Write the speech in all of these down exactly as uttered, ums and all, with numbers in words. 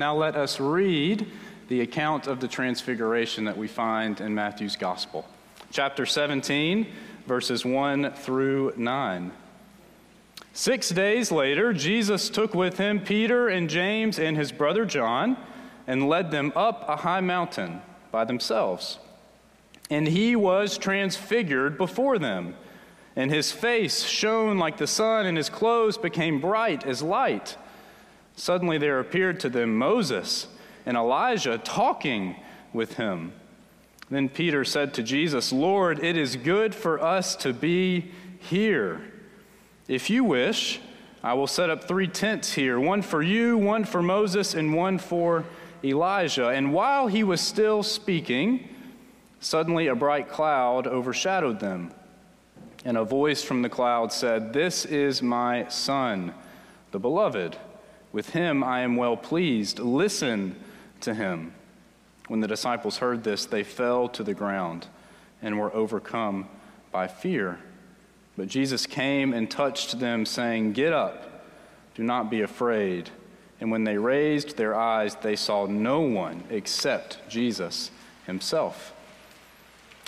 Now let us read the account of the transfiguration that we find in Matthew's Gospel. Chapter seventeen, verses one through nine. Six days later, Jesus took with him Peter and James and his brother John and led them up a high mountain by themselves. And he was transfigured before them, and his face shone like the sun, and his clothes became bright as light. Suddenly there appeared to them Moses and Elijah talking with him. Then Peter said to Jesus, "Lord, it is good for us to be here. If you wish, I will set up three tents here, one for you, one for Moses, and one for Elijah." And while he was still speaking, suddenly a bright cloud overshadowed them, and a voice from the cloud said, "This is my Son, the beloved. With him I am well pleased. Listen to him." When the disciples heard this, they fell to the ground and were overcome by fear. But Jesus came and touched them, saying, "Get up, do not be afraid." And when they raised their eyes, they saw no one except Jesus himself.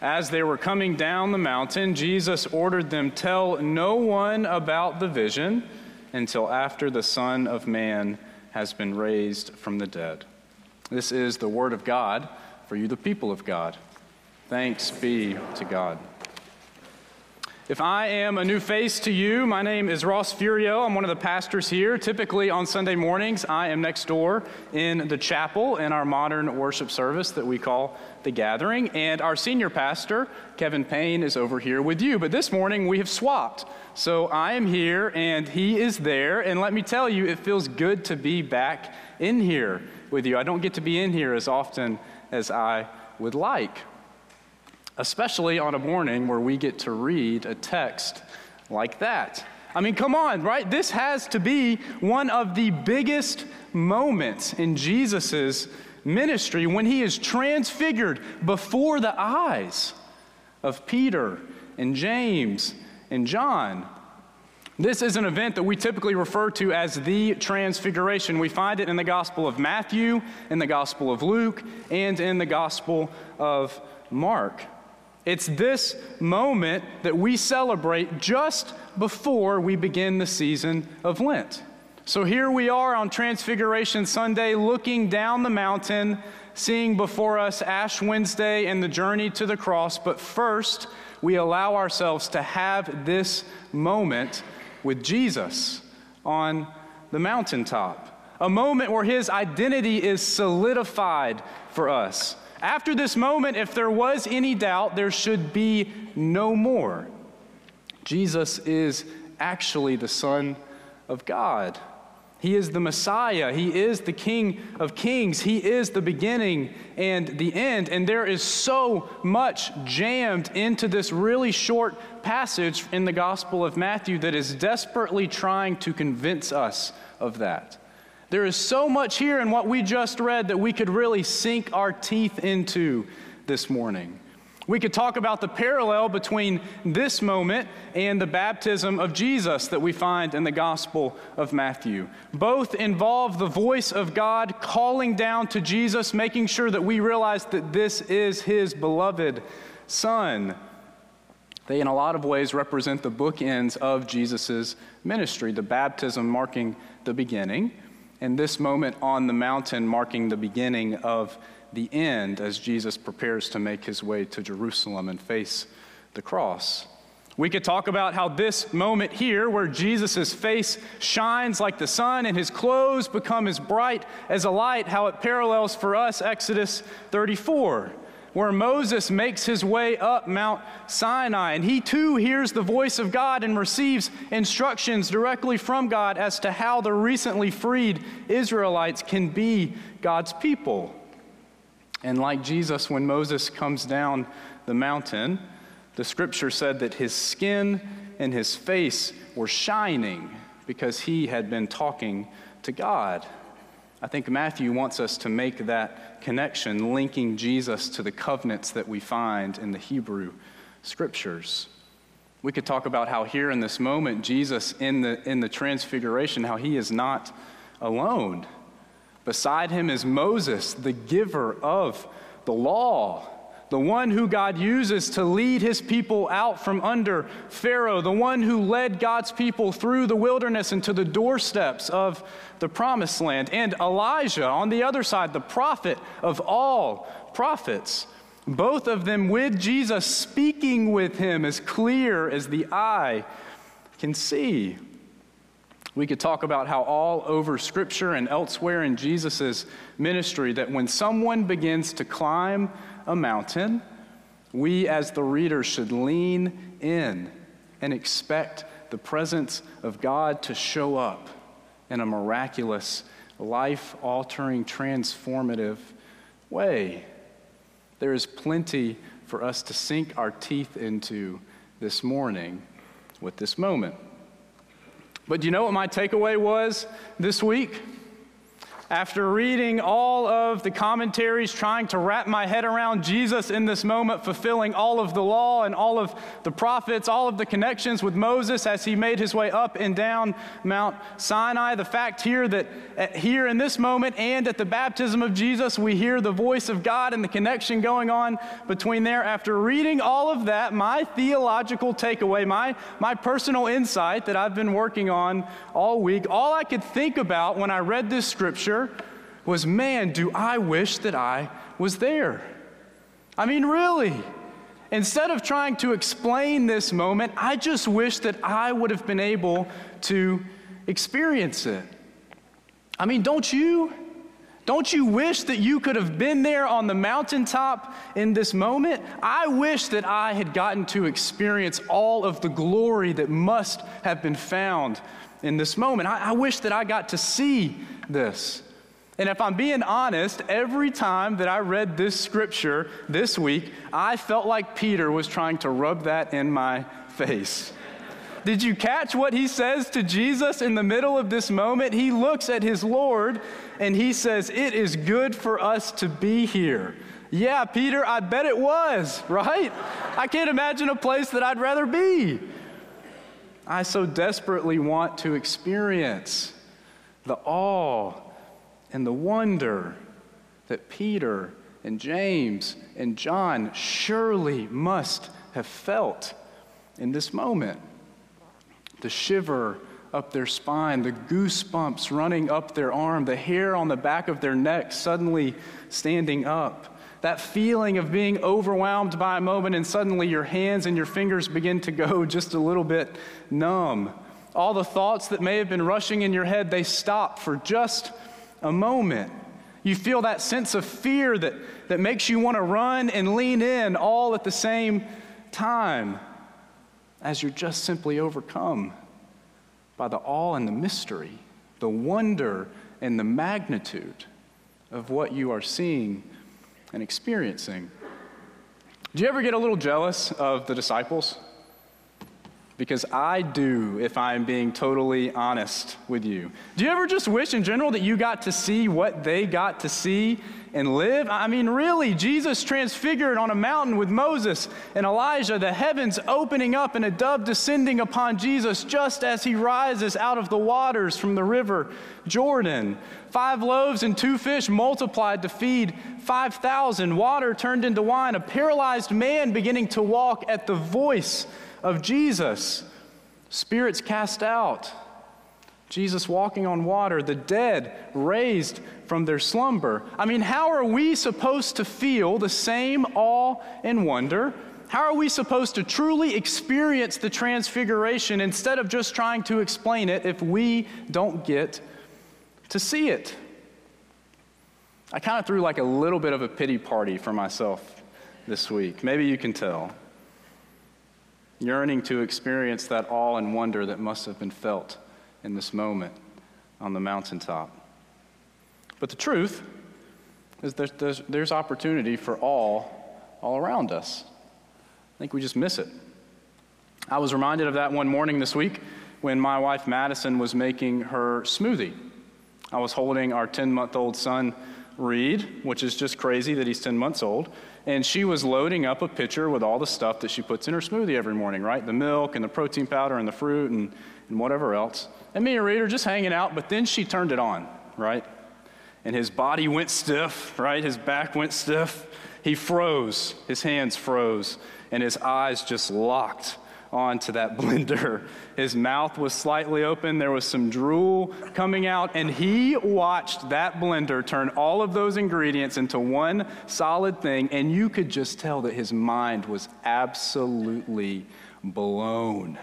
As they were coming down the mountain, Jesus ordered them, "Tell no one about the vision until after the Son of Man has been raised from the dead." This is the word of God for you, the people of God. Thanks be to God. If I am a new face to you, my name is Ross Furio. I'm one of the pastors here. Typically on Sunday mornings, I am next door in the chapel in our modern worship service that we call The Gathering. And our senior pastor, Kevin Payne, is over here with you. But this morning, we have swapped. So I am here and he is there. And let me tell you, it feels good to be back in here with you. I don't get to be in here as often as I would like, especially on a morning where we get to read a text like that. I mean, come on, right? This has to be one of the biggest moments in Jesus's ministry, when he is transfigured before the eyes of Peter and James and John. This is an event that we typically refer to as the Transfiguration. We find it in the Gospel of Matthew, in the Gospel of Luke, and in the Gospel of Mark. It's this moment that we celebrate just before we begin the season of Lent. So here we are on Transfiguration Sunday, looking down the mountain, seeing before us Ash Wednesday and the journey to the cross. But first, we allow ourselves to have this moment with Jesus on the mountaintop, a moment where his identity is solidified for us. After this moment, if there was any doubt, there should be no more. Jesus is actually the Son of God. He is the Messiah. He is the King of Kings. He is the beginning and the end. And there is so much jammed into this really short passage in the Gospel of Matthew that is desperately trying to convince us of that. There is so much here in what we just read that we could really sink our teeth into this morning. We could talk about the parallel between this moment and the baptism of Jesus that we find in the Gospel of Matthew. Both involve the voice of God calling down to Jesus, making sure that we realize that this is his beloved Son. They, in a lot of ways, represent the bookends of Jesus' ministry, the baptism marking the beginning, and this moment on the mountain marking the beginning of the end as Jesus prepares to make his way to Jerusalem and face the cross. We could talk about how this moment here, where Jesus' face shines like the sun and his clothes become as bright as a light, how it parallels for us Exodus thirty-four, where Moses makes his way up Mount Sinai, and he too hears the voice of God and receives instructions directly from God as to how the recently freed Israelites can be God's people. And like Jesus, when Moses comes down the mountain, the scripture said that his skin and his face were shining because he had been talking to God. I think Matthew wants us to make that connection, linking Jesus to the covenants that we find in the Hebrew scriptures. We could talk about how here in this moment, Jesus in the in the transfiguration, how he is not alone. Beside him is Moses, the giver of the law, the one who God uses to lead his people out from under Pharaoh, the one who led God's people through the wilderness and to the doorsteps of the promised land. And Elijah, on the other side, the prophet of all prophets. Both of them with Jesus, speaking with him as clear as the eye can see. We could talk about how all over Scripture and elsewhere in Jesus' ministry that when someone begins to climb a mountain, we as the reader should lean in and expect the presence of God to show up in a miraculous, life-altering, transformative way. There is plenty for us to sink our teeth into this morning with this moment. But do you know what my takeaway was this week? After reading all of the commentaries, trying to wrap my head around Jesus in this moment, fulfilling all of the law and all of the prophets, all of the connections with Moses as he made his way up and down Mount Sinai, the fact here that at, here in this moment and at the baptism of Jesus, we hear the voice of God and the connection going on between there. After reading all of that, my theological takeaway, my, my personal insight that I've been working on all week, all I could think about when I read this scripture was, man, do I wish that I was there? I mean, really. Instead of trying to explain this moment, I just wish that I would have been able to experience it. I mean, don't you? Don't you wish that you could have been there on the mountaintop in this moment? I wish that I had gotten to experience all of the glory that must have been found in this moment. I, I wish that I got to see this. And if I'm being honest, every time that I read this scripture this week, I felt like Peter was trying to rub that in my face. Did you catch what he says to Jesus in the middle of this moment? He looks at his Lord and he says, "It is good for us to be here." Yeah, Peter, I bet it was, right? I can't imagine a place that I'd rather be. I so desperately want to experience the awe and the wonder that Peter and James and John surely must have felt in this moment. The shiver up their spine, the goosebumps running up their arm, the hair on the back of their neck suddenly standing up. That feeling of being overwhelmed by a moment and suddenly your hands and your fingers begin to go just a little bit numb. All the thoughts that may have been rushing in your head, they stop for just a moment. You feel that sense of fear that, that makes you want to run and lean in all at the same time as you're just simply overcome by the awe and the mystery, the wonder and the magnitude of what you are seeing and experiencing. Do you ever get a little jealous of the disciples? Because I do, if I'm being totally honest with you. Do you ever just wish in general that you got to see what they got to see and live? I mean, really, Jesus transfigured on a mountain with Moses and Elijah, the heavens opening up and a dove descending upon Jesus just as he rises out of the waters from the river Jordan. Five loaves and two fish multiplied to feed five thousand, water turned into wine, a paralyzed man beginning to walk at the voice of Jesus, spirits cast out, Jesus walking on water, the dead raised from their slumber. I mean, how are we supposed to feel the same awe and wonder? How are we supposed to truly experience the transfiguration instead of just trying to explain it if we don't get to see it? I kind of threw like a little bit of a pity party for myself this week. Maybe you can tell. Yearning to experience that awe and wonder that must have been felt in this moment on the mountaintop. But the truth is that there's, there's opportunity for awe all around us. I think we just miss it. I was reminded of that one morning this week when my wife Madison was making her smoothie. I was holding our ten-month-old son Reed, which is just crazy that he's ten months old, and she was loading up a pitcher with all the stuff that she puts in her smoothie every morning, right? The milk and the protein powder and the fruit and, and whatever else. And me and Reed are just hanging out, but then she turned it on, right? and his body went stiff, right? His back went stiff. He froze, his hands froze, and his eyes just locked onto that blender. His mouth was slightly open, there was some drool coming out, and he watched that blender turn all of those ingredients into one solid thing, and you could just tell that his mind was absolutely blown.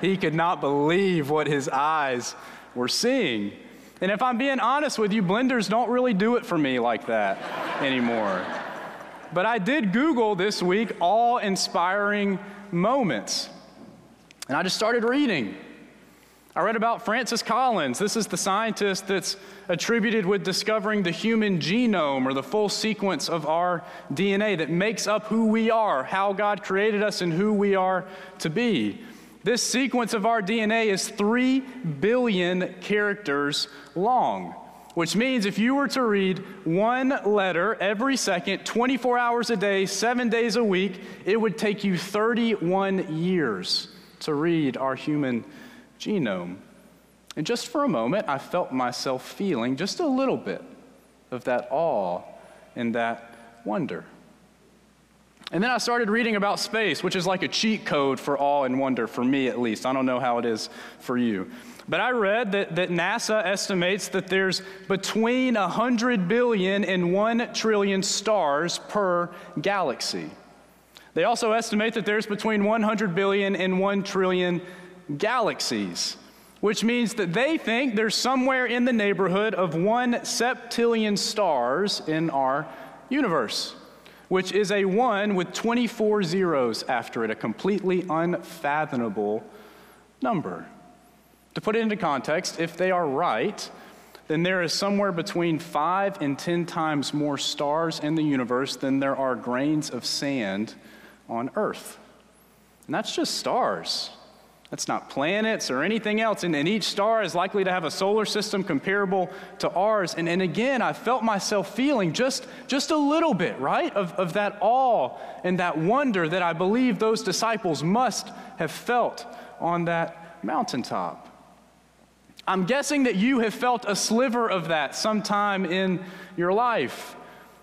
He could not believe what his eyes were seeing. And if I'm being honest with you, blenders don't really do it for me like that anymore. But I did Google this week awe-inspiring moments, and I just started reading. I read about Francis Collins. This is the scientist that's attributed with discovering the human genome, or the full sequence of our D N A that makes up who we are, how God created us, and who we are to be. This sequence of our D N A is three billion characters long, which means if you were to read one letter every second, twenty-four hours a day, seven days a week, it would take you thirty-one years to read our human genome. And just for a moment, I felt myself feeling just a little bit of that awe and that wonder. And then I started reading about space, which is like a cheat code for awe and wonder, for me at least. I don't know how it is for you. But I read that, that NASA estimates that there's between one hundred billion and one trillion stars per galaxy. They also estimate that there's between one hundred billion and one trillion galaxies, which means that they think there's somewhere in the neighborhood of one septillion stars in our universe, which is a one with twenty-four zeros after it, a completely unfathomable number. To put it into context, if they are right, then there is somewhere between five and ten times more stars in the universe than there are grains of sand on Earth. And that's just stars. That's not planets or anything else. And, and each star is likely to have a solar system comparable to ours. And, and again, I felt myself feeling just, just a little bit, right, of, of that awe and that wonder that I believe those disciples must have felt on that mountaintop. I'm guessing that you have felt a sliver of that sometime in your life.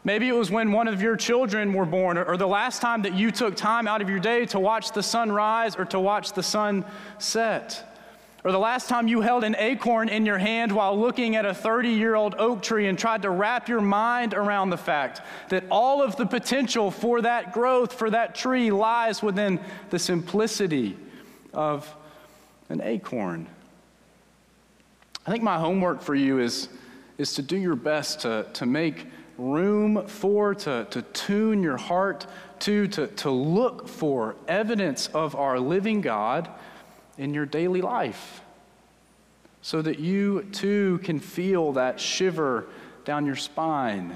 Maybe it was when one of your children were born, or, or the last time that you took time out of your day to watch the sun rise or to watch the sun set, or the last time you held an acorn in your hand while looking at a thirty-year-old oak tree and tried to wrap your mind around the fact that all of the potential for that growth, for that tree, lies within the simplicity of an acorn. I think my homework for you is, is to do your best to, to make room for, to, to tune your heart to, to, to look for evidence of our living God in your daily life, so that you too can feel that shiver down your spine,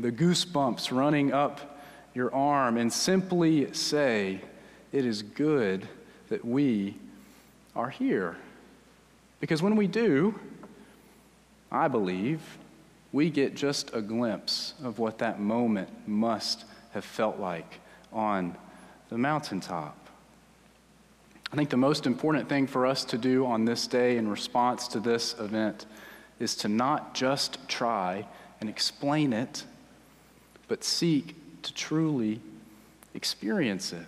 the goosebumps running up your arm, and simply say, "It is good that we are here." Because when we do, I believe, we get just a glimpse of what that moment must have felt like on the mountaintop. I think the most important thing for us to do on this day in response to this event is to not just try and explain it, but seek to truly experience it.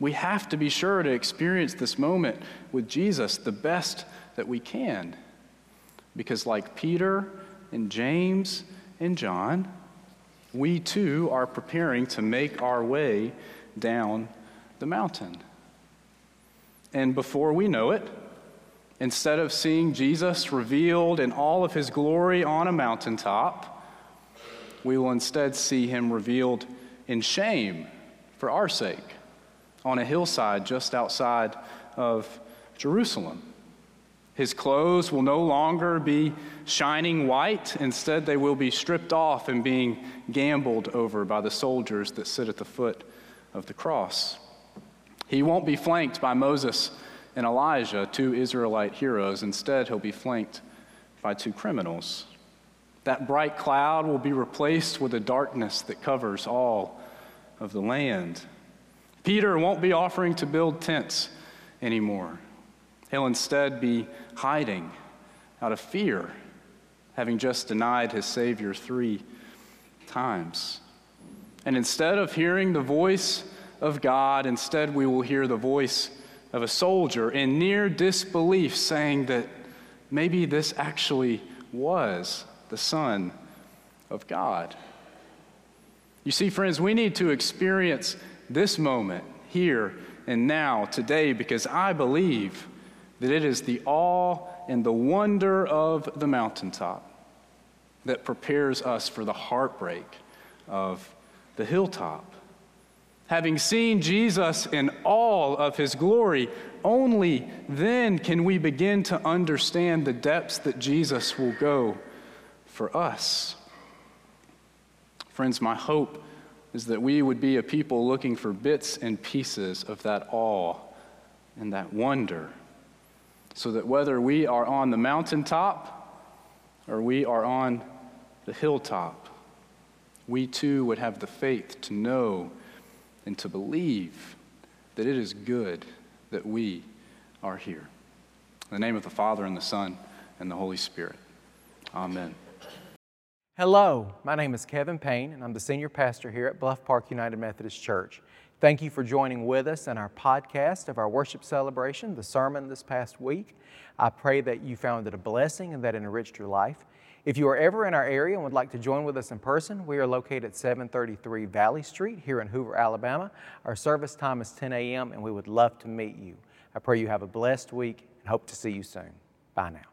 We have to be sure to experience this moment with Jesus the best that we can, because like Peter and James and John, we too are preparing to make our way down the mountain. And before we know it, instead of seeing Jesus revealed in all of his glory on a mountaintop, we will instead see him revealed in shame for our sake, on a hillside just outside of Jerusalem. His clothes will no longer be shining white. Instead, they will be stripped off and being gambled over by the soldiers that sit at the foot of the cross. He won't be flanked by Moses and Elijah, two Israelite heroes. Instead, he'll be flanked by two criminals. That bright cloud will be replaced with a darkness that covers all of the land. Peter won't be offering to build tents anymore. He'll instead be hiding out of fear, having just denied his Savior three times. And instead of hearing the voice of God, instead we will hear the voice of a soldier in near disbelief saying that maybe this actually was the Son of God. You see, friends, we need to experience this moment here and now, today, because I believe that it is the awe and the wonder of the mountaintop that prepares us for the heartbreak of the hilltop. Having seen Jesus in all of his glory, only then can we begin to understand the depths that Jesus will go for us. Friends, my hope is that we would be a people looking for bits and pieces of that awe and that wonder, so that whether we are on the mountaintop or we are on the hilltop, we too would have the faith to know and to believe that it is good that we are here. In the name of the Father, and the Son, and the Holy Spirit. Amen. Hello, my name is Kevin Payne, and I'm the senior pastor here at Bluff Park United Methodist Church. Thank you for joining with us in our podcast of our worship celebration, the sermon this past week. I pray that you found it a blessing and that it enriched your life. If you are ever in our area and would like to join with us in person, we are located at seven thirty-three Valley Street here in Hoover, Alabama. Our service time is ten a.m., and we would love to meet you. I pray you have a blessed week and hope to see you soon. Bye now.